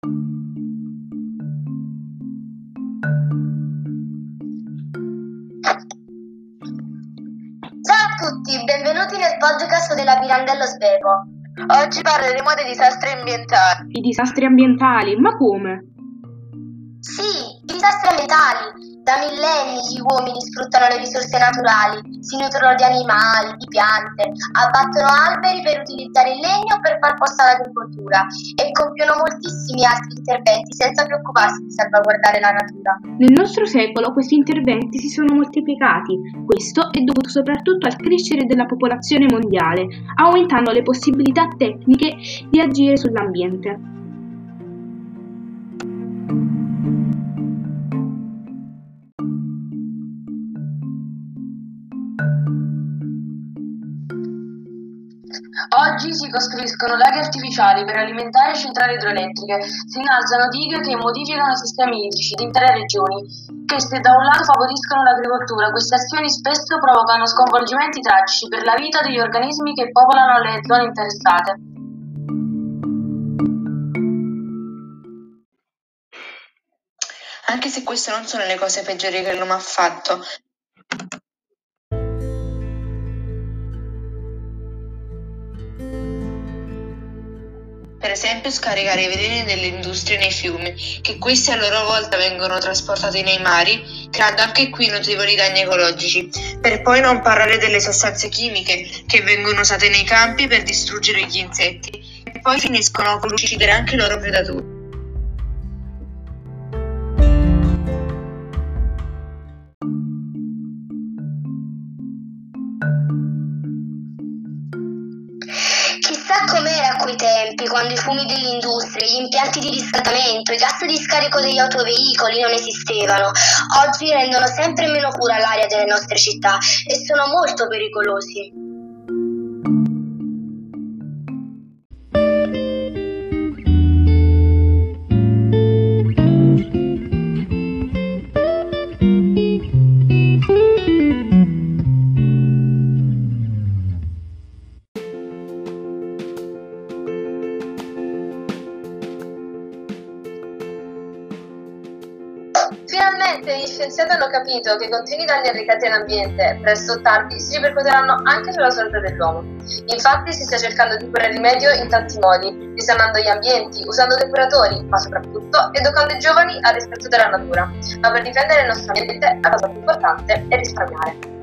Ciao a tutti, benvenuti nel podcast della Pirandello Svevo. Oggi parleremo dei disastri ambientali. I disastri ambientali? Ma come? Sì, i disastri ambientali. Da millenni gli uomini sfruttano le risorse naturali, si nutrono di animali, di piante, abbattono alberi per utilizzare il legno per far posto all'agricoltura e compiono moltissimi altri interventi senza preoccuparsi di salvaguardare la natura. Nel nostro secolo questi interventi si sono moltiplicati. Questo è dovuto soprattutto al crescere della popolazione mondiale, aumentando le possibilità tecniche di agire sull'ambiente. Oggi si costruiscono laghi artificiali per alimentare centrali idroelettriche, si innalzano dighe che modificano i sistemi idrici di intere regioni, che se da un lato favoriscono l'agricoltura, queste azioni spesso provocano sconvolgimenti tragici per la vita degli organismi che popolano le zone interessate. Anche se queste non sono le cose peggiori che l'uomo ha fatto, per esempio scaricare i veleni delle industrie nei fiumi, che questi a loro volta vengono trasportati nei mari, creando anche qui notevoli danni ecologici, per poi non parlare delle sostanze chimiche che vengono usate nei campi per distruggere gli insetti, e poi finiscono con uccidere anche i loro predatori. Com'era a quei tempi, quando i fumi delle industrie, gli impianti di riscaldamento, i gas di scarico degli autoveicoli non esistevano. Oggi rendono sempre meno pura l'aria delle nostre città e sono molto pericolosi. Finalmente gli scienziati hanno capito che i continui danni arrecati all'ambiente, presto o tardi, si ripercuoteranno anche sulla salute dell'uomo. Infatti si sta cercando di porre rimedio in tanti modi, risanando gli ambienti, usando depuratori, ma soprattutto educando i giovani al rispetto della natura. Ma per difendere il nostro ambiente la cosa più importante è risparmiare.